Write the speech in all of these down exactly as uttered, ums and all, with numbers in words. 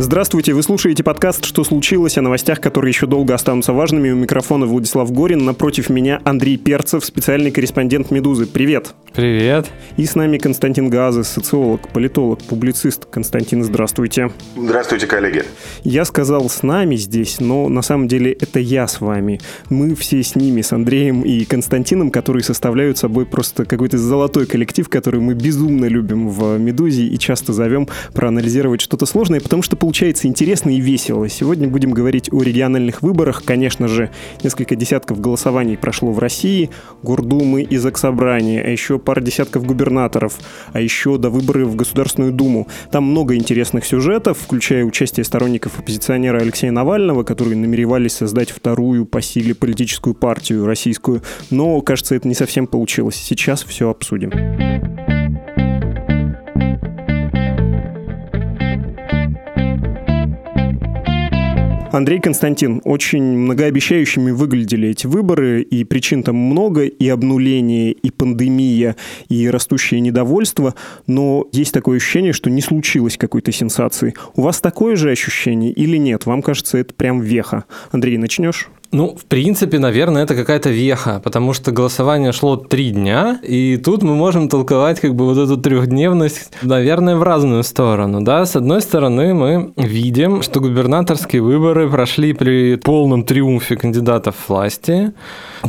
Здравствуйте, вы слушаете подкаст «Что случилось?», о новостях, которые еще долго останутся важными. У микрофона Владислав Горин, напротив меня Андрей Перцев, специальный корреспондент «Медузы». Привет! Привет! И с нами Константин Гаазы, социолог, политолог, публицист. Константин, здравствуйте! Здравствуйте, коллеги! Я сказал «с нами» здесь, но на самом деле это я с вами. Мы все с ними, с Андреем и Константином, которые составляют собой просто какой-то золотой коллектив, который мы безумно любим в «Медузе» и часто зовем проанализировать что-то сложное, потому что получается интересно и весело. Сегодня будем говорить о региональных выборах. Конечно же, несколько десятков голосований прошло в России, гордумы и заксобрания, а еще пара десятков губернаторов, а еще до выборы в Государственную Думу. Там много интересных сюжетов, включая участие сторонников оппозиционера Алексея Навального, которые намеревались создать вторую по силе политическую партию российскую. Но, кажется, это не совсем получилось. Сейчас все обсудим. Андрей, Константин, очень многообещающими выглядели эти выборы, и причин там много, и обнуление, и пандемия, и растущее недовольство, но есть такое ощущение, что не случилось какой-то сенсации. У вас такое же ощущение или нет? Вам кажется, это прям веха. Андрей, начнешь? Ну, в принципе, наверное, это какая-то веха, потому что голосование шло три дня, и тут мы можем толковать как бы вот эту трехдневность, наверное, в разную сторону, да. С одной стороны, мы видим, что губернаторские выборы прошли при полном триумфе кандидатов власти.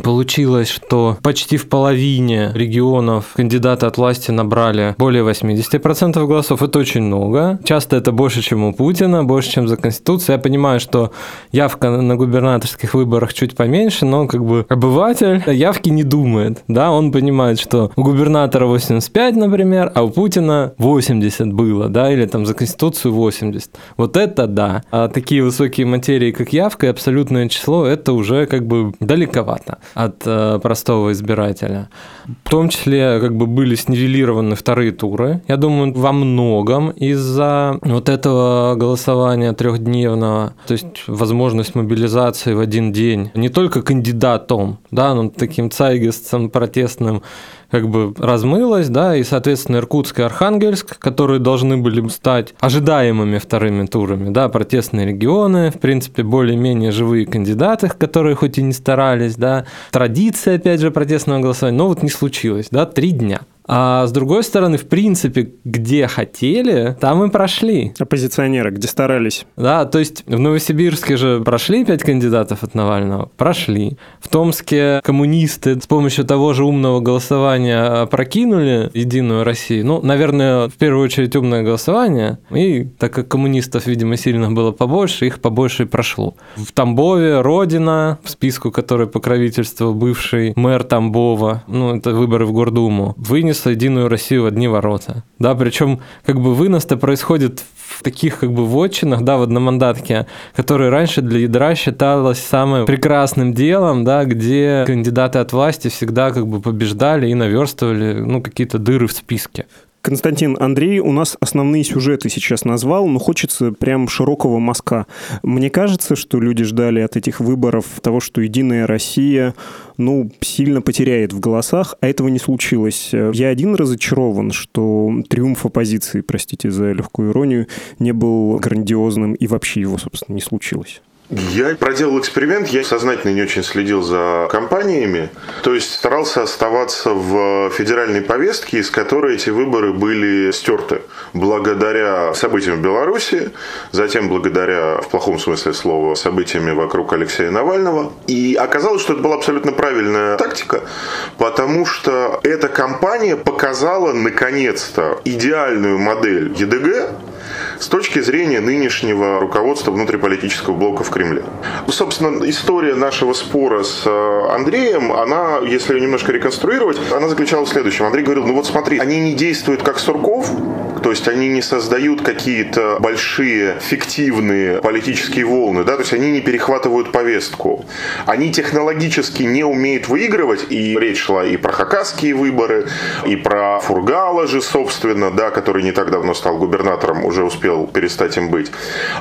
Получилось, что почти в половине регионов кандидаты от власти набрали более восемьдесят процентов голосов, это очень много. Часто это больше, чем у Путина, больше, чем за Конституцию. Я понимаю, что явка на губернаторских выборах выборах чуть поменьше, но как бы обыватель явки не думает, да, он понимает, что у губернатора восемьдесят пять, например, а у Путина восемьдесят было, да, или там за Конституцию восемьдесят. Вот это да. А такие высокие материи, как явка и абсолютное число, это уже как бы далековато от э, простого избирателя. В том числе как бы были снивелированы вторые туры. Я думаю, во многом из-за вот этого голосования трехдневного, то есть возможность мобилизации в один день не только кандидатом, да, но таким цайгестцем протестным как бы размылось, да, и, соответственно, Иркутск и Архангельск, которые должны были стать ожидаемыми вторыми турами, да, протестные регионы, в принципе, более-менее живые кандидаты, которые хоть и не старались, да, традиция, опять же, протестного голосования, но вот не случилось, да, три дня. А с другой стороны, в принципе, где хотели, там и прошли. Оппозиционеры, где старались. Да, то есть в Новосибирске же прошли пять кандидатов от Навального? Прошли. В Томске коммунисты с помощью того же умного голосования прокинули Единую Россию. Ну, наверное, в первую очередь умное голосование. И так как коммунистов, видимо, сильно было побольше, их побольше и прошло. В Тамбове Родина, в списку которой покровительствовал бывший мэр Тамбова, ну, это выборы в Гордуму, вынес Единую Россию в одни ворота. Да, причем как бы вынос-то происходит в таких как бы вотчинах, да, в одномандатке, которые раньше для ядра считалось самым прекрасным делом, да, где кандидаты от власти всегда как бы побеждали и наверстывали, ну, какие-то дыры в списке. Константин, Андрей у нас основные сюжеты сейчас назвал, но хочется прям широкого мазка. Мне кажется, что люди ждали от этих выборов того, что «Единая Россия», ну, сильно потеряет в голосах, а этого не случилось. Я один разочарован, что триумф оппозиции, простите за легкую иронию, не был грандиозным и вообще его, собственно, не случилось. Я проделал эксперимент, я сознательно не очень следил за кампаниями, то есть старался оставаться в федеральной повестке, из которой эти выборы были стерты, благодаря событиям в Беларуси, затем благодаря, в плохом смысле слова, событиями вокруг Алексея Навального. И оказалось, что это была абсолютно правильная тактика, потому что эта кампания показала, наконец-то, идеальную модель ЕДГ с точки зрения нынешнего руководства внутриполитического блока в Кремле. Собственно, история нашего спора с Андреем, она, если ее немножко реконструировать, она заключалась в следующем. Андрей говорил, ну вот смотри, они не действуют как Сурков, то есть они не создают какие-то большие фиктивные политические волны, да, то есть они не перехватывают повестку. Они технологически не умеют выигрывать, и речь шла и про хакасские выборы, и про Фургала же, собственно, да, который не так давно стал губернатором, уже успел перестать им быть.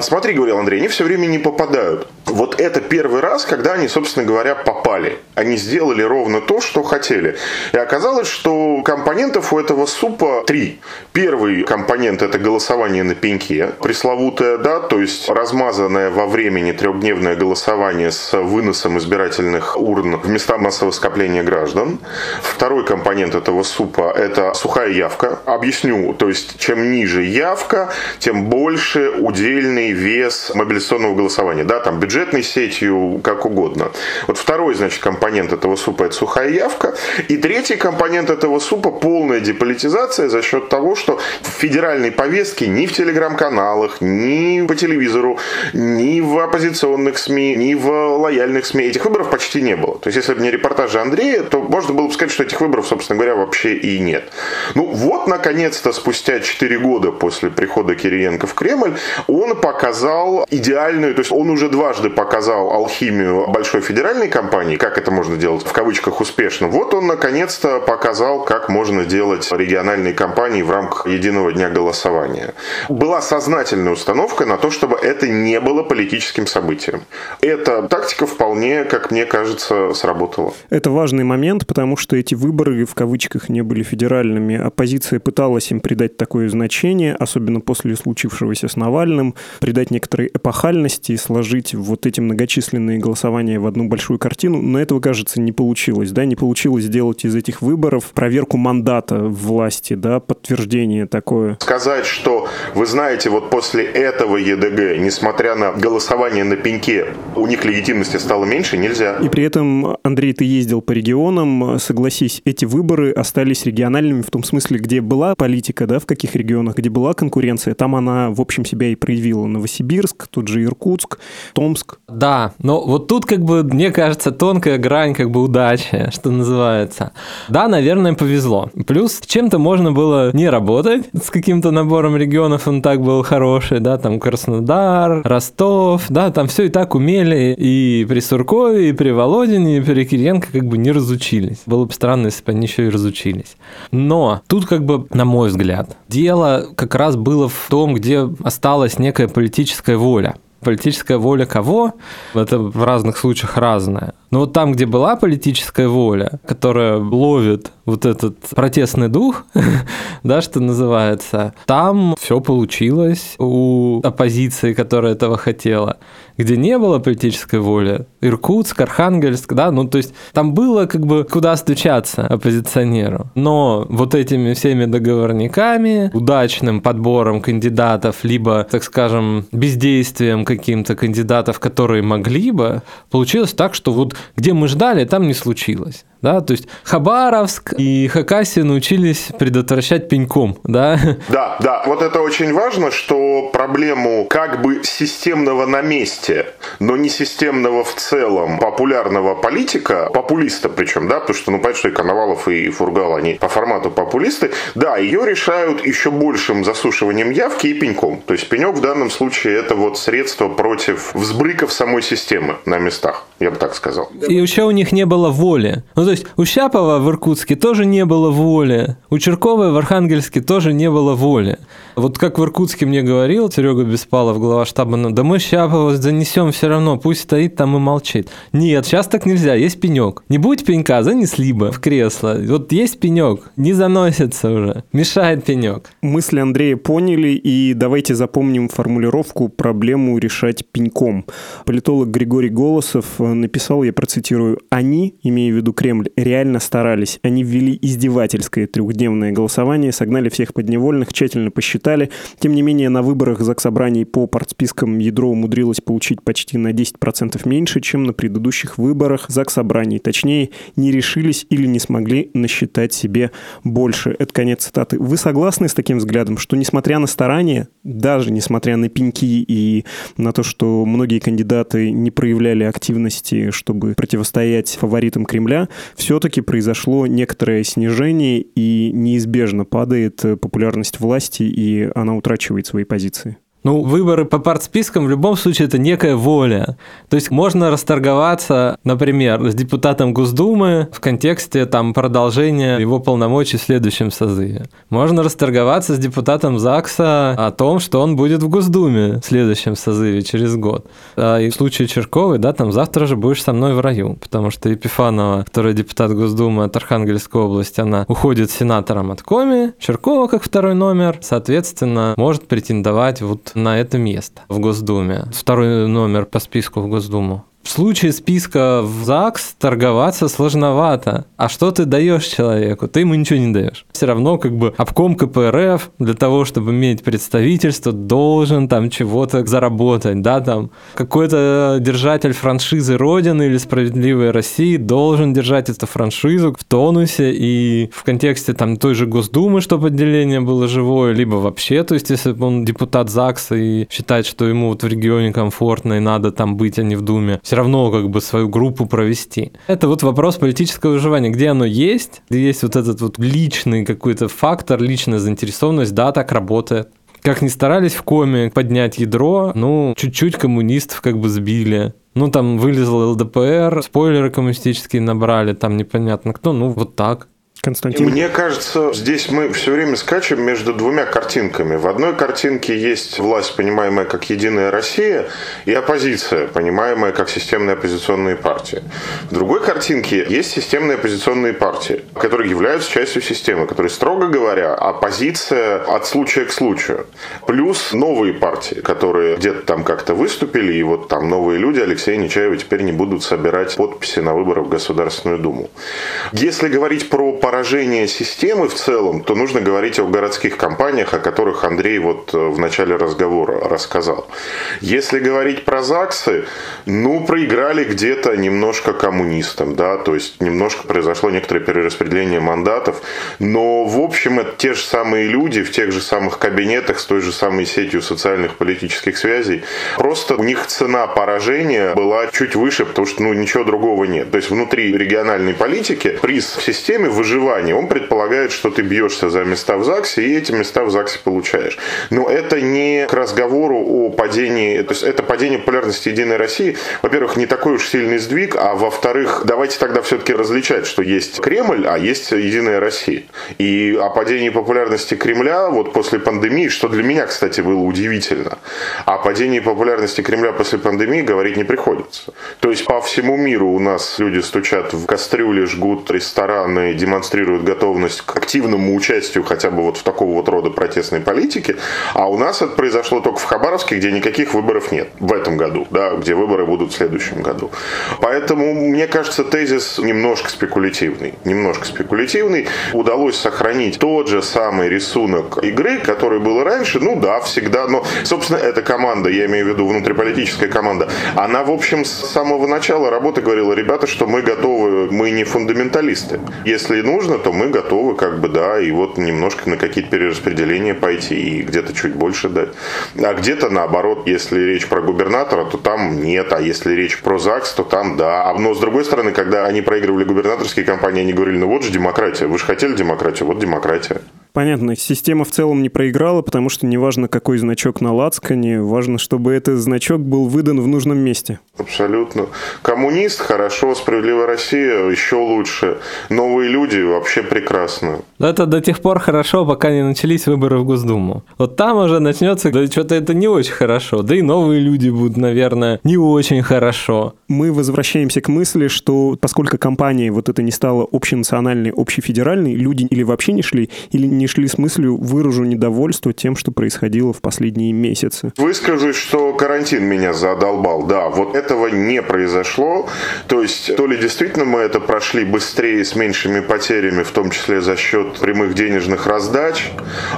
Смотри, говорил Андрей, они все время не попадают. вот это первый раз, когда они, собственно говоря, попали. Они сделали ровно то, что хотели. И оказалось, что компонентов у этого супа три. Первый компонент – это голосование на пеньке, пресловутое, да, то есть размазанное во времени трехдневное голосование с выносом избирательных урн в места массового скопления граждан. Второй компонент этого супа – это сухая явка. Объясню, то есть чем ниже явка, тем больше удельный вес мобилизационного голосования, да, там бюджет сетью, как угодно. Вот второй, значит, компонент этого супа – это сухая явка. И третий компонент этого супа – полная деполитизация за счет того, что в федеральной повестке ни в телеграм-каналах, ни по телевизору, ни в оппозиционных СМИ, ни в лояльных СМИ этих выборов почти не было. То есть, если бы не репортажи Андрея, то можно было бы сказать, что этих выборов, собственно говоря, вообще и нет. Ну вот, наконец-то, спустя четыре года после прихода Кириенко в Кремль, он показал идеальную, то есть он уже дважды показал алхимию большой федеральной кампании, как это можно делать в кавычках успешно. Вот он наконец-то показал, как можно делать региональные кампании в рамках единого дня голосования. Была сознательная установка на то, чтобы это не было политическим событием. Эта тактика вполне, как мне кажется, сработала. Это важный момент, потому что эти выборы в кавычках не были федеральными. Оппозиция пыталась им придать такое значение, особенно после случившегося с Навальным, придать некоторой эпохальности и сложить вот вот эти многочисленные голосования в одну большую картину, но этого, кажется, не получилось, да, не получилось сделать из этих выборов проверку мандата власти, да, подтверждение такое. Сказать, что, вы знаете, вот после этого ЕДГ, несмотря на голосование на пеньке, у них легитимности стало меньше, нельзя. И при этом, Андрей, ты ездил по регионам, согласись, эти выборы остались региональными в том смысле, где была политика, да, в каких регионах, где была конкуренция, там она, в общем, себя и проявила. Новосибирск, тут же Иркутск, Томск. Да, но вот тут, как бы, мне кажется, тонкая грань, как бы, удачи, что называется. Да, наверное, повезло. Плюс с чем-то можно было не работать, с каким-то набором регионов он так был хороший, да, там Краснодар, Ростов, да, там все и так умели, и при Суркове, и при Володине, и при Кириенко, как бы, не разучились. Было бы странно, если бы они еще и разучились. Но тут, как бы, на мой взгляд, дело как раз было в том, где осталась некая политическая воля. Политическая воля кого? Это в разных случаях разное. Но вот там, где была политическая воля, которая ловит вот этот протестный дух, да, что называется, там все получилось у оппозиции, которая этого хотела. Где не было политической воли, Иркутск, Архангельск, да, ну то есть там было как бы куда стучаться оппозиционеру. Но вот этими всеми договорниками, удачным подбором кандидатов, либо, так скажем, бездействием каким-то кандидатов, которые могли бы, получилось так, что вот где мы ждали, там не случилось. Да, то есть Хабаровск и Хакасия научились предотвращать пеньком, да? Да, да, вот это очень важно, что проблему как бы системного на месте, но не системного в целом популярного политика, популиста причем, да, потому что, ну, понятно, что и Коновалов, и Фургал, они по формату популисты, да, ее решают еще большим засушиванием явки и пеньком. То есть пенек в данном случае это вот средство против взбрыков самой системы на местах, я бы так сказал. И еще у них не было воли. Ну, то есть у Щапова в Иркутске тоже не было воли, у Чирковой в Архангельске тоже не было воли. Вот как в Иркутске мне говорил Серега Беспалов, глава штаба, да мы Щапова занесем все равно, пусть стоит там и молчит. Нет, сейчас так нельзя, есть пенек. Не будь пенька, занесли бы в кресло. Вот есть пенек, не заносится уже, мешает пенек. Мысли Андрея поняли, и давайте запомним формулировку «проблему решать пеньком». Политолог Григорий Голосов написал, я процитирую, «Они, имея в виду Кремль, реально старались. Они ввели издевательское трехдневное голосование, согнали всех подневольных, тщательно посчитали. Тем не менее, на выборах заксобраний по партспискам ядро умудрилось получить почти на десять процентов меньше, чем на предыдущих выборах заксобраний. Точнее, не решились или не смогли насчитать себе больше». Это конец цитаты. Вы согласны с таким взглядом, что несмотря на старания, даже несмотря на пеньки и на то, что многие кандидаты не проявляли активности, чтобы противостоять фаворитам Кремля, все-таки произошло некоторое снижение, и неизбежно падает популярность власти, и она утрачивает свои позиции? Ну, выборы по партспискам в любом случае это некая воля. То есть можно расторговаться, например, с депутатом Госдумы в контексте там, продолжения его полномочий в следующем созыве. Можно расторговаться с депутатом ЗАГСа о том, что он будет в Госдуме в следующем созыве через год. А и в случае Чирковой, да, там завтра же будешь со мной в раю, потому что Епифанова, которая депутат Госдумы от Архангельской области, она уходит сенатором от Коми, Чиркова как второй номер, соответственно, может претендовать вот на это место в Госдуме. Второй номер по списку в Госдуму. В случае списка в ЗАГС торговаться сложновато. А что ты даешь человеку? Ты ему ничего не даешь. Все равно как бы обком ка пэ эр эф для того, чтобы иметь представительство, должен там чего-то заработать, да, там какой-то держатель франшизы Родины или Справедливой России должен держать эту франшизу в тонусе и в контексте там той же Госдумы, чтобы отделение было живое, либо вообще, то есть если он депутат ЗАГСа и считает, что ему вот в регионе комфортно и надо там быть, а не в Думе, все равно как бы свою группу провести. Это вот вопрос политического выживания, где оно есть, где есть вот этот вот личный какой-то фактор, личная заинтересованность, да, так работает. Как ни старались в Коме поднять ядро, ну, чуть-чуть коммунистов как бы сбили. Ну, там вылезло эл дэ пэ эр, спойлеры коммунистические набрали, там непонятно кто, ну, вот так. Константин. Мне кажется, здесь мы все время скачем между двумя картинками. В одной картинке есть власть, понимаемая как Единая Россия, и оппозиция, понимаемая как системные оппозиционные партии. В другой картинке есть системные оппозиционные партии, которые являются частью системы, которые, строго говоря, оппозиция от случая к случаю. Плюс новые партии, которые где-то там как-то выступили, и вот там новые люди Алексея Нечаева теперь не будут собирать подписи на выборах в Государственную Думу. Если говорить про партии, поражение системы в целом, то нужно говорить о городских компаниях, о которых Андрей вот в начале разговора рассказал. Если говорить про ЗАГСы, ну, проиграли где-то немножко коммунистам, да, то есть немножко произошло некоторое перераспределение мандатов, но в общем это те же самые люди в тех же самых кабинетах с той же самой сетью социальных политических связей. Просто у них цена поражения была чуть выше, потому что, ну, ничего другого нет. То есть внутри региональной политики приз в системе выживания. Он предполагает, что ты бьешься за места в ЗАГСе и эти места в ЗАГСе получаешь. Но это не к разговору о падении, то есть это падение популярности Единой России. Во-первых, не такой уж сильный сдвиг, а во-вторых, давайте тогда все-таки различать, что есть Кремль, а есть Единая Россия. И о падении популярности Кремля вот после пандемии, что для меня, кстати, было удивительно, о падении популярности Кремля после пандемии говорить не приходится. То есть по всему миру у нас люди стучат в кастрюли, жгут рестораны, демонстрируют демонстрируют готовность к активному участию хотя бы вот в такого вот рода протестной политике, а у нас это произошло только в Хабаровске, где никаких выборов нет в этом году, да, где выборы будут в следующем году. Поэтому, мне кажется, тезис немножко спекулятивный. Немножко спекулятивный. Удалось сохранить тот же самый рисунок игры, который был раньше, ну да, всегда, но, собственно, эта команда, я имею в виду внутриполитическая команда, она, в общем, с самого начала работы говорила, ребята, что мы готовы, мы не фундаменталисты. Если нужно, то мы готовы, как бы, да, и вот немножко на какие-то перераспределения пойти и где-то чуть больше дать. А где-то, наоборот, если речь про губернатора, то там нет, а если речь про ЗАГС, то там да. Но, с другой стороны, когда они проигрывали губернаторские кампании, они говорили, ну вот же демократия, вы же хотели демократию, вот демократия. Понятно, система в целом не проиграла, потому что неважно, какой значок на лацкане, важно, чтобы этот значок был выдан в нужном месте. Абсолютно. Коммунист хорошо, Справедливая Россия еще лучше, новые люди вообще прекрасно. Это до тех пор хорошо, пока не начались выборы в Госдуму. Вот там уже начнется, да что-то это не очень хорошо, да и новые люди будут, наверное, не очень хорошо. Мы возвращаемся к мысли, что поскольку компания вот это не стала общенациональной, общефедеральной, люди или вообще не шли, или не не шли с мыслью выражу недовольство тем, что происходило в последние месяцы. Выскажусь, что карантин меня задолбал. Да, вот этого не произошло. То есть, то ли действительно мы это прошли быстрее, с меньшими потерями, в том числе за счет прямых денежных раздач,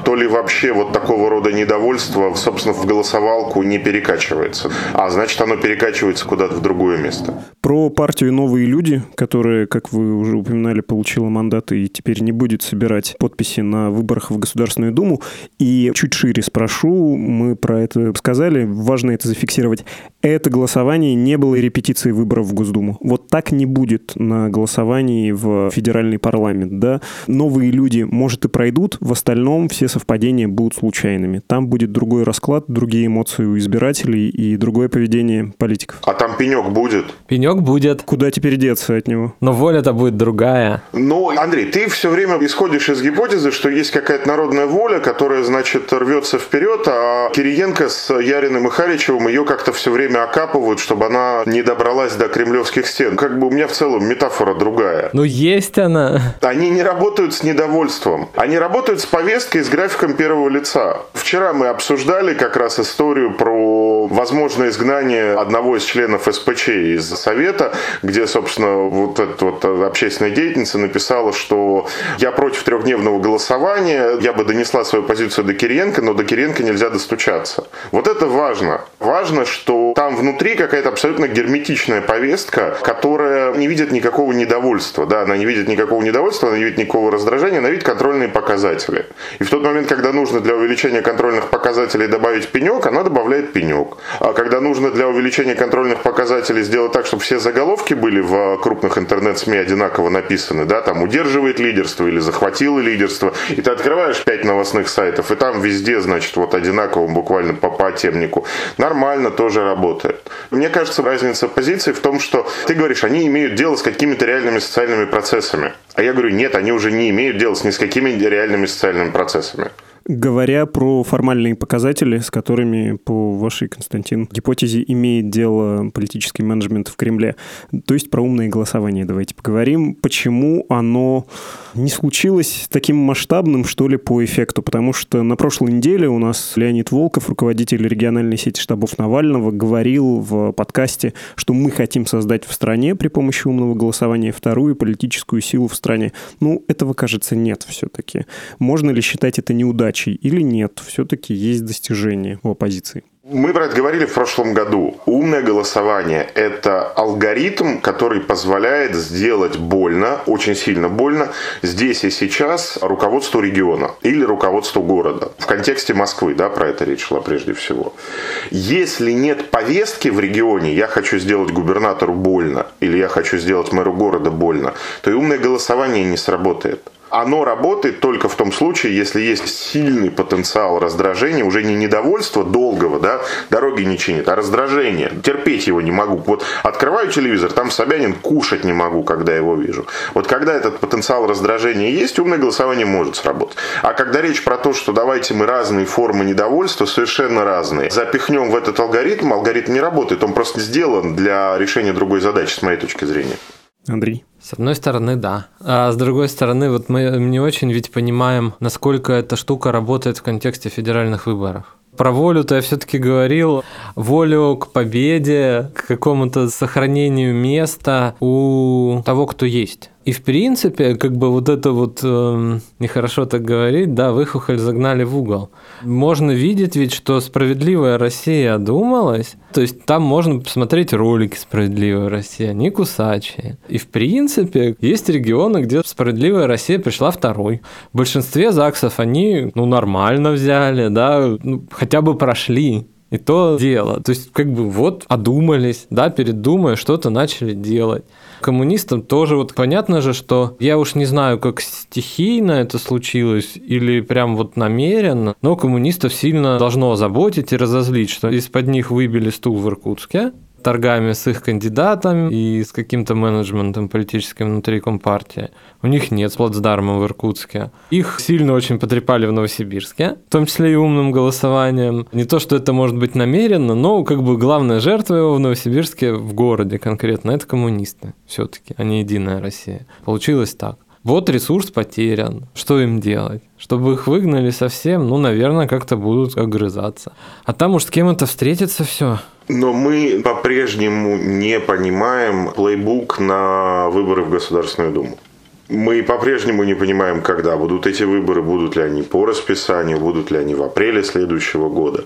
то ли вообще вот такого рода недовольство, собственно, в голосовалку не перекачивается. А значит, оно перекачивается куда-то в другое место. Про партию «Новые люди», которая, как вы уже упоминали, получила мандат и теперь не будет собирать подписи на выборах в Государственную Думу. И чуть шире спрошу, мы про это сказали, важно это зафиксировать. это голосование не было репетицией выборов в Госдуму. Вот так не будет на голосовании в федеральный парламент. Да? Новые люди, может, и пройдут, в остальном все совпадения будут случайными. Там будет другой расклад, другие эмоции у избирателей и другое поведение политиков. А там пенек будет? Пенек будет. Куда теперь деться от него? Но воля-то будет другая. Ну, Андрей, ты все время исходишь из гипотезы, что есть какая-то народная воля, которая, значит, рвется вперед, а Кириенко с Яриным и Харичевым ее как-то все время окапывают, чтобы она не добралась до кремлевских стен. Как бы у меня в целом метафора другая. Ну, есть она. Они не работают с недовольством. Они работают с повесткой, с графиком первого лица. Вчера мы обсуждали как раз историю про возможное изгнание одного из членов эс пэ че из Совета, где, собственно, вот эта вот общественная деятельница написала, что я против трехдневного голосования, я бы донесла свою позицию до Кириенко, но до Кириенко нельзя достучаться. Вот это важно. Важно, что там внутри какая-то абсолютно герметичная повестка, которая не видит никакого недовольства. Да, она не видит никакого недовольства, она не видит никакого раздражения, она видит контрольные показатели. И в тот момент, когда нужно для увеличения контрольных показателей добавить пенек, она добавляет пенек. А когда нужно для увеличения контрольных показателей сделать так, чтобы все заголовки были в крупных интернет-СМИ одинаково написаны, да, там удерживает лидерство или захватило лидерство, и ты открываешь пять новостных сайтов, и там везде, значит, вот одинаково буквально по, по темнику. Нормально тоже работает. Мне кажется, разница позиций в том, что ты говоришь, они имеют дело с какими-то реальными социальными процессами. А я говорю, нет, они уже не имеют дела с ни с какими реальными социальными процессами. Говоря про формальные показатели, с которыми, по вашей, Константин, гипотезе имеет дело политический менеджмент в Кремле, то есть про умное голосование давайте поговорим. Почему оно не случилось таким масштабным, что ли, по эффекту? Потому что на прошлой неделе у нас Леонид Волков, руководитель региональной сети штабов Навального, говорил в подкасте, что мы хотим создать в стране при помощи умного голосования вторую политическую силу в стране. Ну, этого, кажется, нет все-таки. Можно ли считать это неудачей или нет? Все-таки есть достижения у оппозиции. Мы про это говорили в прошлом году. Умное голосование – это алгоритм, который позволяет сделать больно, очень сильно больно, здесь и сейчас руководству региона или руководству города. В контексте Москвы, да, про это речь шла прежде всего. Если нет повестки в регионе, я хочу сделать губернатору больно или я хочу сделать мэру города больно, то и умное голосование не сработает. Оно работает только в том случае, если есть сильный потенциал раздражения, уже не недовольство долгого, да, дороги не чинит, а раздражение. Терпеть его не могу. Вот открываю телевизор, там Собянин, кушать не могу, когда его вижу. Вот когда этот потенциал раздражения есть, умное голосование может сработать. А когда речь про то, что давайте мы разные формы недовольства, совершенно разные, запихнем в этот алгоритм, алгоритм не работает, он просто сделан для решения другой задачи, с моей точки зрения. Андрей? С одной стороны, да. А с другой стороны, вот мы не очень ведь понимаем, насколько эта штука работает в контексте федеральных выборов. Про волю-то я все-таки говорил. Волю к победе, к какому-то сохранению места у того, кто есть. И в принципе, как бы вот это вот, э, нехорошо так говорить, да, выхухоль загнали в угол. Можно видеть ведь, что справедливая Россия одумалась, то есть там можно посмотреть ролики «Справедливая Россия», не кусачие. И в принципе, есть регионы, где «Справедливая Россия» пришла второй. В большинстве ЗАГСов они, ну, нормально взяли, да, ну, хотя бы прошли. И то дело. То есть, как бы вот одумались, да, перед Думой что-то начали делать. Коммунистам тоже вот понятно же, что я уж не знаю, как стихийно это случилось или прям вот намеренно, но коммунистов сильно должно озаботить и разозлить, что из-под них выбили стул в Иркутске торгами с их кандидатами и с каким-то менеджментом политическим внутри Компартии. У них нет плацдарма в Иркутске. Их сильно очень потрепали в Новосибирске, в том числе и умным голосованием. Не то, что это может быть намеренно, но как бы главная жертва его в Новосибирске, в городе конкретно, это коммунисты все-таки, а не Единая Россия. Получилось так. Вот ресурс потерян. Что им делать? Чтобы их выгнали совсем, ну, наверное, как-то будут огрызаться. А там уж с кем это встретится все. Но мы по-прежнему не понимаем плейбук на выборы в Государственную Думу. Мы по-прежнему не понимаем, когда будут эти выборы, будут ли они по расписанию, будут ли они в апреле следующего года.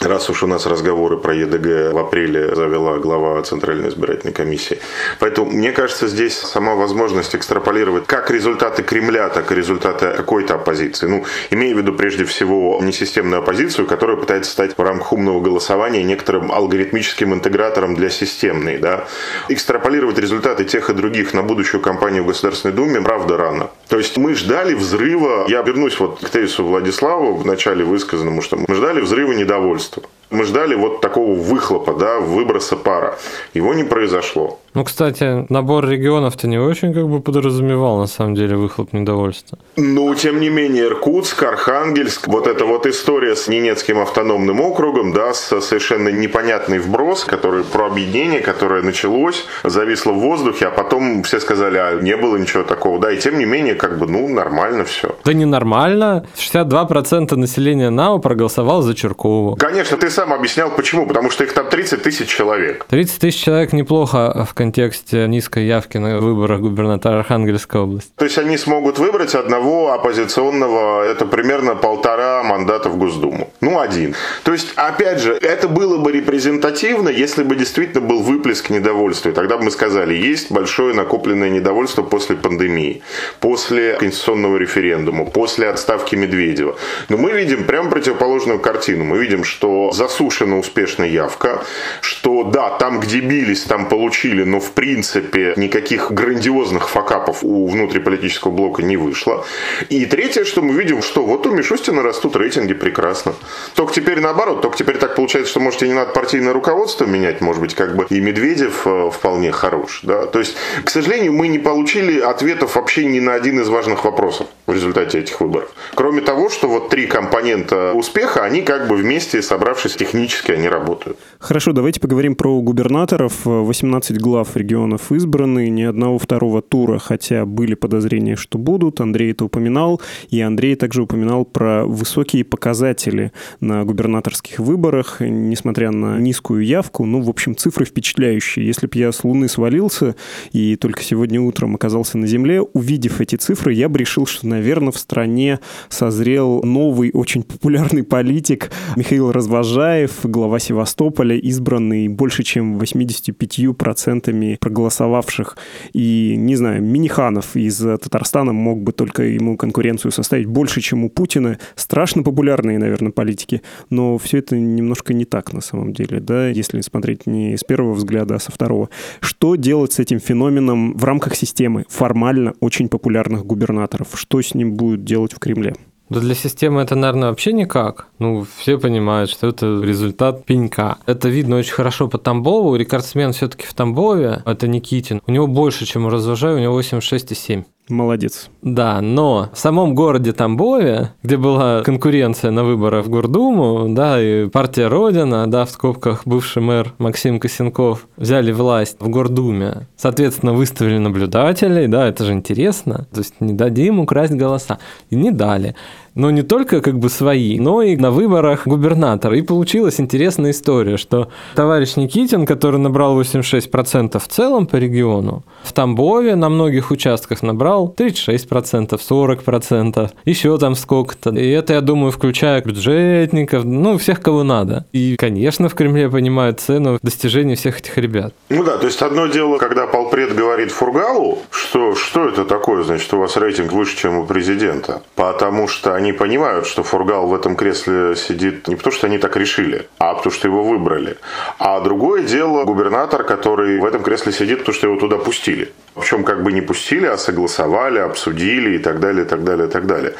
Раз уж у нас разговоры про е дэ гэ в апреле завела глава Центральной избирательной комиссии. Поэтому, мне кажется, здесь сама возможность экстраполировать как результаты Кремля, так и результаты какой-то оппозиции. Ну, имея в виду, прежде всего, несистемную оппозицию, которая пытается стать в рамках умного голосования некоторым алгоритмическим интегратором для системной. Да? Экстраполировать результаты тех и других на будущую кампанию в Государственной Думе правда рано. То есть мы ждали взрыва, я вернусь вот к тезису Владислава, в начале высказанному, что мы ждали взрыва недовольства. Мы ждали вот такого выхлопа, да, выброса пара. Его не произошло. Ну, кстати, набор регионов-то не очень как бы подразумевал, на самом деле, выхлоп недовольства. Ну, тем не менее, Иркутск, Архангельск, вот эта вот история с Ненецким автономным округом, да, с совершенно непонятный вброс, который про объединение, которое началось, зависло в воздухе, а потом все сказали, а не было ничего такого, да, и тем не менее, как бы, ну, нормально все. Да не нормально. шестьдесят два процента населения НАО проголосовало за Чиркова. Конечно, ты сам объяснял, почему, потому что их там тридцать тысяч человек. тридцать тысяч человек неплохо в контексте низкой явки на выборах губернатора Архангельской области. То есть они смогут выбрать одного оппозиционного, это примерно полтора мандата в Госдуму. Ну, один. То есть, опять же, это было бы репрезентативно, если бы действительно был выплеск недовольства. И тогда бы мы сказали, есть большое накопленное недовольство после пандемии, после конституционного референдума, после отставки Медведева. Но мы видим прямо противоположную картину. Мы видим, что за засушена успешная явка, что да, там, где бились, там получили, но в принципе никаких грандиозных факапов у внутриполитического блока не вышло. И третье, что мы видим, что вот у Мишустина растут рейтинги прекрасно. Только теперь наоборот, только теперь так получается, что, может, и не надо партийное руководство менять, может быть, как бы и Медведев вполне хорош. Да? То есть, к сожалению, мы не получили ответов вообще ни на один из важных вопросов в результате этих выборов. Кроме того, что вот три компонента успеха, они как бы вместе, собравшись, технически они работают. Хорошо, давайте поговорим про губернаторов. восемнадцать глав регионов избраны, ни одного второго тура, хотя были подозрения, что будут. Андрей это упоминал, и Андрей также упоминал про высокие показатели на губернаторских выборах, несмотря на низкую явку. Ну, в общем, цифры впечатляющие. Если бы я с Луны свалился и только сегодня утром оказался на Земле, увидев эти цифры, я бы решил, что, наверное, в стране созрел новый, очень популярный политик Михаил Развожаев, глава Севастополя, избранный больше чем восемьдесят пять процентов проголосовавших. И, не знаю, Миниханов из Татарстана мог бы только ему конкуренцию составить больше, чем у Путина. Страшно популярные, наверное, политики. Но все это немножко не так на самом деле, да, если смотреть не с первого взгляда, а со второго. Что делать с этим феноменом в рамках системы формально очень популярных губернаторов? Что с ним будут делать в Кремле? Да для системы это, наверное, вообще никак. Ну, все понимают, что это результат пенька. Это видно очень хорошо по Тамбову. Рекордсмен все-таки в Тамбове, это Никитин. У него больше, чем у Развожая, у него восемьдесят шесть целых семь десятых процента. Молодец. Да, но в самом городе Тамбове, где была конкуренция на выборах в Гордуму, да, и партия Родина, да, в скобках бывший мэр Максим Косенков, взяли власть в Гордуме, соответственно, выставили наблюдателей, да, это же интересно, то есть не дадим украсть голоса, и не дали. Но не только как бы свои, но и на выборах губернатора. И получилась интересная история, что товарищ Никитин, который набрал восемьдесят шесть процентов в целом по региону, в Тамбове на многих участках набрал тридцать шесть процентов, сорок процентов, еще там сколько-то. И это, я думаю, включая бюджетников, ну, всех, кого надо. И, конечно, в Кремле понимают цену достижений всех этих ребят. Ну да, то есть одно дело, когда полпред говорит Фургалу, что что это такое, значит, у вас рейтинг выше, чем у президента, потому что они Они понимают, что Фургал в этом кресле сидит не потому, что они так решили, а потому, что его выбрали. А другое дело губернатор, который в этом кресле сидит, потому что его туда пустили. Причем как бы не пустили, а согласовали, обсудили и так далее, и так далее, и так далее.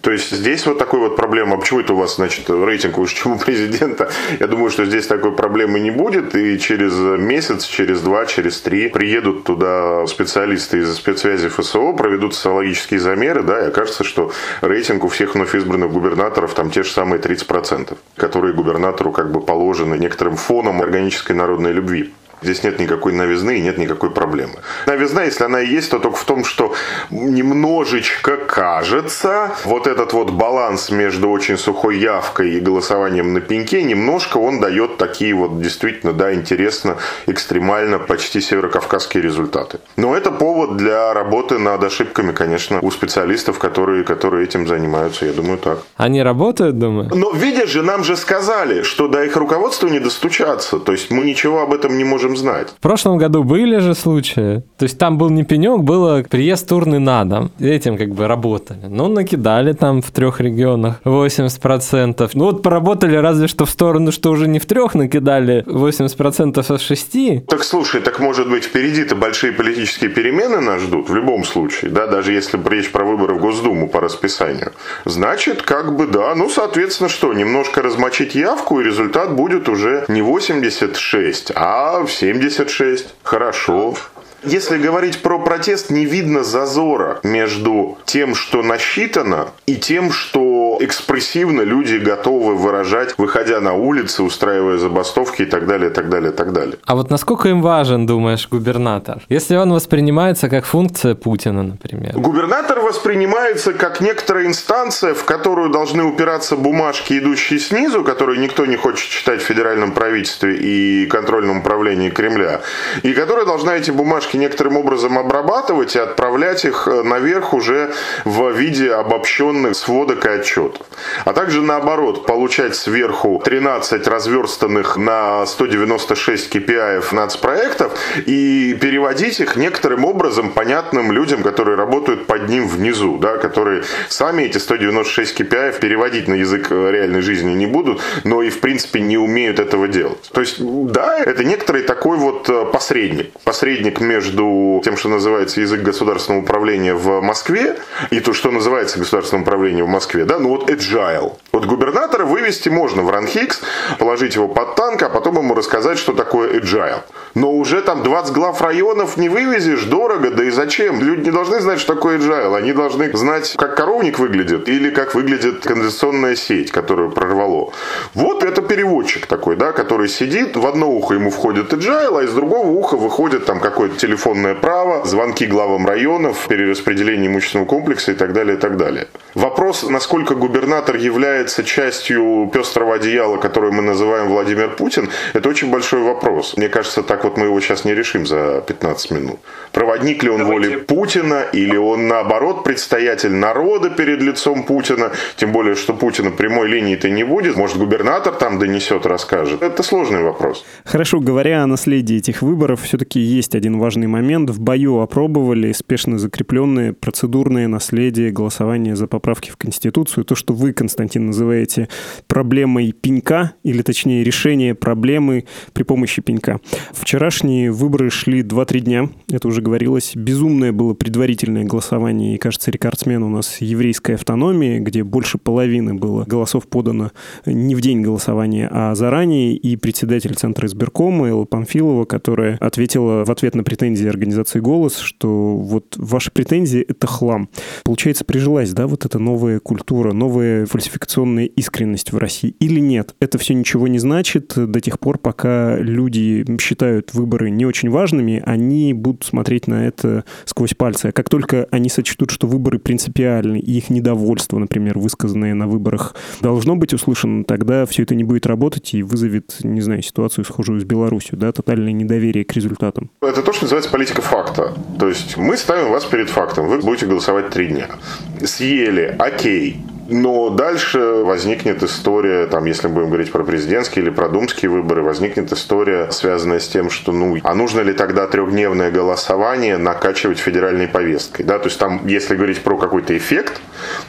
То есть здесь вот такой вот проблема. А почему это у вас, значит, рейтинг выше, чем у президента? Я думаю, что здесь такой проблемы не будет. И через месяц, через два, через три приедут туда специалисты из спецсвязи эф эс о, проведут социологические замеры, да, и окажется, что рейтинг у всех вновь избранных губернаторов там те же самые тридцать процентов, которые губернатору как бы положены некоторым фоном органической народной любви. Здесь нет никакой новизны и нет никакой проблемы. Новизна, если она и есть, то только в том, что немножечко кажется, вот этот вот баланс между очень сухой явкой и голосованием на пеньке, немножко он дает такие вот действительно, да, интересно, экстремально, почти северокавказские результаты. Но это повод для работы над ошибками, конечно, у специалистов, которые, которые этим занимаются, я думаю, так. Они работают, думаю? Но видишь же, нам же сказали, что до их руководства не достучаться, то есть мы ничего об этом не можем знать. В прошлом году были же случаи, то есть там был не пенек, было приезд урны на дом, этим как бы работали, но накидали там в трех регионах восемьдесят процентов, ну вот поработали разве что в сторону, что уже не в трех накидали восемьдесят процентов, а шести. Так слушай, так может быть впереди-то большие политические перемены нас ждут в любом случае, да, даже если речь про выборы в Госдуму по расписанию, значит как бы да, ну соответственно что, немножко размочить явку и результат будет уже не восемьдесят шесть, а семьдесят шесть, хорошо. Если говорить про протест, не видно зазора между тем, что насчитано, и тем, что экспрессивно люди готовы выражать, выходя на улицы, устраивая забастовки и так далее, так далее, так далее. А вот насколько им важен, думаешь, губернатор? Если он воспринимается как функция Путина, например. Губернатор воспринимается как некоторая инстанция, в которую должны упираться бумажки, идущие снизу, которые никто не хочет читать в федеральном правительстве и контрольном управлении Кремля, и которая должна эти бумажки некоторым образом обрабатывать и отправлять их наверх уже в виде обобщенных сводок и отчетов. А также наоборот, получать сверху тринадцать разверстанных на сто девяносто шесть кей пи ай нацпроектов и переводить их некоторым образом понятным людям, которые работают под ним внизу, да, которые сами эти сто девяносто шесть кей пи ай переводить на язык реальной жизни не будут, но и в принципе не умеют этого делать. То есть, да, это некоторый такой вот посредник. Посредник между между тем, что называется язык государственного управления в Москве, и то, что называется государственное управление в Москве, да, ну вот agile. Вот губернатора вывести можно в ранхикс, положить его под танк, а потом ему рассказать, что такое agile. Но уже там двадцать глав районов не вывезешь, дорого, да и зачем? Люди не должны знать, что такое agile, они должны знать, как коровник выглядит или как выглядит канализационная сеть, которую прорвало. Вот это переводчик такой, да, который сидит, в одно ухо ему входит agile, а из другого уха выходит там какой-то телефонное право, звонки главам районов, перераспределение имущественного комплекса и так далее, и так далее. Вопрос, насколько губернатор является частью пестрого одеяла, которое мы называем Владимир Путин, это очень большой вопрос. Мне кажется, так вот мы его сейчас не решим за пятнадцать минут. Проводник ли он Давайте. воли Путина, или он, наоборот, предстоятель народа перед лицом Путина, тем более, что Путина прямой линии-то не будет. Может, губернатор там донесет, расскажет. Это сложный вопрос. Хорошо, говоря о наследии этих выборов, все-таки есть один важный момент. В бою опробовали спешно закрепленные процедурные наследия голосования за поправки в Конституцию. То, что вы, Константин, называете проблемой пенька, или точнее решение проблемы при помощи пенька. Вчерашние выборы шли два-три дня, это уже говорилось. Безумное было предварительное голосование, и, кажется, рекордсмен у нас еврейской автономии, где больше половины было голосов подано не в день голосования, а заранее. И председатель Центра избиркома Элла Памфилова, которая ответила в ответ на претензии организации «Голос», что вот ваши претензии — это хлам. Получается, прижилась, да, вот эта новая культура, новая фальсификационная искренность в России или нет? Это все ничего не значит до тех пор, пока люди считают выборы не очень важными, они будут смотреть на это сквозь пальцы. А как только они сочтут, что выборы принципиальны, и их недовольство, например, высказанное на выборах, должно быть услышано, тогда все это не будет работать и вызовет, не знаю, ситуацию схожую с Беларусью, да, тотальное недоверие к результатам. Это то, что называется политика факта. То есть мы ставим вас перед фактом. Вы будете голосовать три дня. Съели. Окей. Но дальше возникнет история, там, если мы будем говорить про президентские или про думские выборы, возникнет история, связанная с тем, что, ну, а нужно ли тогда трехдневное голосование накачивать федеральной повесткой, да, то есть там, если говорить про какой-то эффект,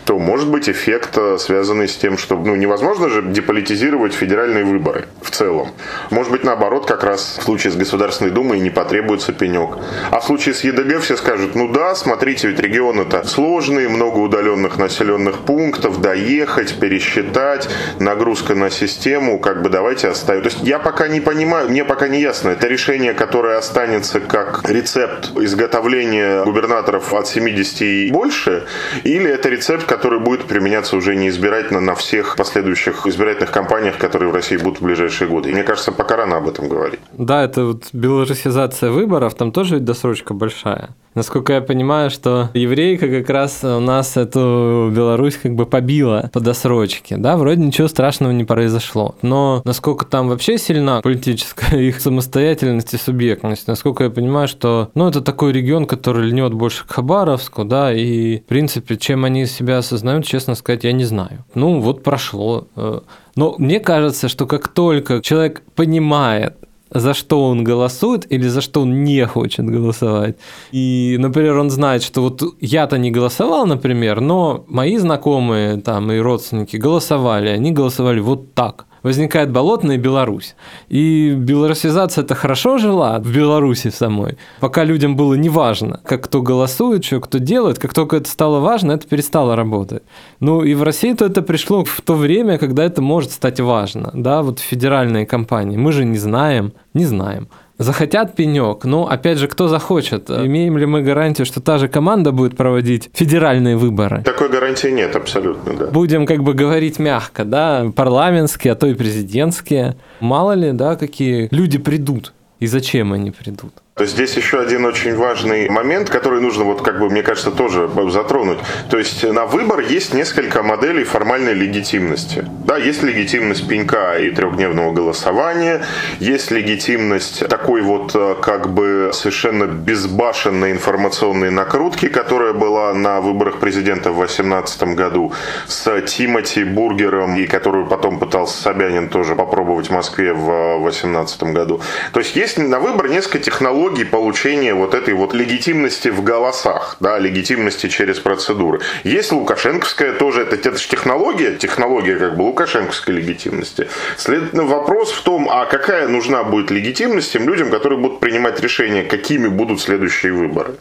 то может быть эффект, связанный с тем, что, ну, невозможно же деполитизировать федеральные выборы в целом. Может быть, наоборот, как раз в случае с Государственной Думой не потребуется пенек. А в случае с ЕДГ все скажут, ну да, смотрите, ведь регионы-то сложные, много удаленных населенных пунктов, расчетов, доехать, пересчитать, нагрузка на систему, как бы давайте оставим. То есть я пока не понимаю, мне пока не ясно. Это решение, которое останется как рецепт изготовления губернаторов от семидесяти и больше, или это рецепт, который будет применяться уже неизбирательно на всех последующих избирательных кампаниях, которые в России будут в ближайшие годы. И мне кажется, пока рано об этом говорить. Да, это вот белорусизация выборов, там тоже ведь досрочка большая. Насколько я понимаю, что еврейка как раз у нас эту Беларусь как бы побила по досрочке, да, вроде ничего страшного не произошло. Но насколько там вообще сильна политическая их самостоятельность и субъектность, насколько я понимаю, что, ну, это такой регион, который льнет больше к Хабаровску, да, и, в принципе, чем они себя осознают, честно сказать, я не знаю. Ну, вот прошло. Но мне кажется, что как только человек понимает, за что он голосует или за что он не хочет голосовать. И, например, он знает, что вот я-то не голосовал, например, но мои знакомые там и родственники голосовали, они голосовали вот так. Возникает болотная Беларусь. И белорусизация-то хорошо жила в Беларуси самой, пока людям было неважно, как кто голосует, что кто делает. Как только это стало важно, это перестало работать. Ну и в России-то это пришло в то время, когда это может стать важно. Да, вот федеральные кампании. Мы же не знаем, не знаем. Захотят пенек, но, опять же, кто захочет? Имеем ли мы гарантию, что та же команда будет проводить федеральные выборы? Такой гарантии нет, абсолютно, да. Будем как бы говорить мягко, да, парламентские, а то и президентские. Мало ли, да, какие люди придут и зачем они придут. То есть здесь еще один очень важный момент, который нужно, вот как бы, мне кажется, тоже затронуть. То есть на выбор есть несколько моделей формальной легитимности. Да, есть легитимность пенька и трехдневного голосования, есть легитимность такой вот как бы совершенно безбашенной информационной накрутки, которая была на выборах президента в две тысячи восемнадцатом году с Тимоти Бургером, и которую потом пытался Собянин тоже попробовать в Москве в две тысячи восемнадцатом году. То есть есть на выбор несколько технологий получения вот этой вот легитимности в голосах, да, легитимности через процедуры. Есть лукашенковская тоже, это, это же технология, технология как бы лукашенковской легитимности. Следовательно, вопрос в том, а какая нужна будет легитимность тем людям, которые будут принимать решения, какими будут следующие выборы.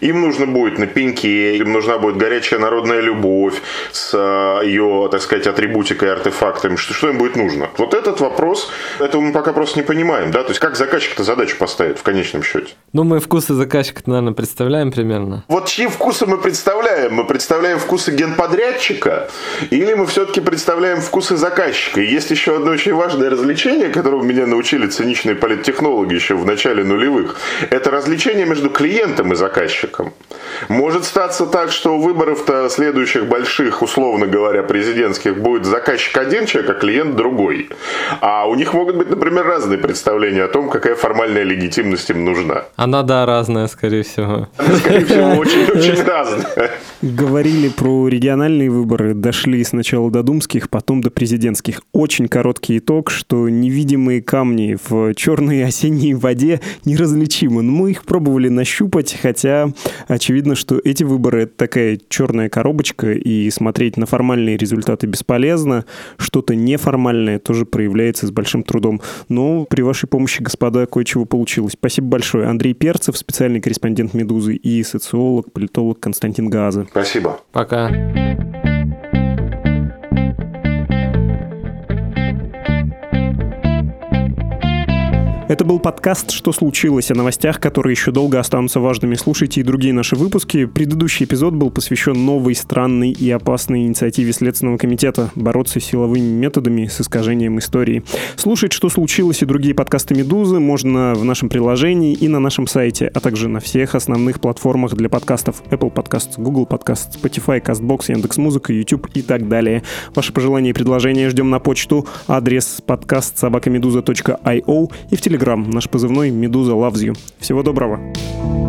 Им нужно будет на пеньке, им нужна будет горячая народная любовь с ее, так сказать, атрибутикой, артефактами, что, что им будет нужно. Вот этот вопрос, этого мы пока просто не понимаем, да, то есть как заказчик-то задачу поставит в конечном счете. Ну, мы вкусы заказчика-то, наверное, представляем примерно. Вот чьи вкусы мы представляем? Мы представляем вкусы генподрядчика или мы все-таки представляем вкусы заказчика? И есть еще одно очень важное развлечение, которому меня научили циничные политтехнологи еще в начале нулевых. Это развлечение между клиентом и заказчиком. Может статься так, что у выборов-то следующих больших, условно говоря, президентских, будет заказчик один человек, а клиент другой. А у них могут быть, например, разные представления о том, какая формальная легитимность им нужна. Она, да, разная, скорее всего. Она, скорее всего, очень-очень разная. Говорили про региональные выборы, дошли сначала до думских, потом до президентских. Очень короткий итог, что невидимые камни в черной осенней воде неразличимы. Но мы их пробовали нащупать, хотя очевидно, что эти выборы – это такая черная коробочка, и смотреть на формальные результаты бесполезно. Что-то неформальное тоже проявляется с большим трудом. Но при вашей помощи, господа, кое-чего получилось. Спасибо большое. Андрей Перцев, специальный корреспондент «Медузы», и социолог, политолог Константин Гааза. Спасибо. Пока. Это был подкаст «Что случилось?» о новостях, которые еще долго останутся важными. Слушайте и другие наши выпуски. Предыдущий эпизод был посвящен новой, странной и опасной инициативе Следственного комитета бороться силовыми методами с искажением истории. Слушать «Что случилось?» и другие подкасты «Медузы» можно в нашем приложении и на нашем сайте, а также на всех основных платформах для подкастов: Apple Podcasts, Google Podcasts, Spotify, CastBox, Яндекс.Музыка, YouTube и так далее. Ваши пожелания и предложения ждем на почту. Адрес: подкаст собака медуза точка ай о и в телеграм. Наш позывной «Медуза loves you». Всего доброго!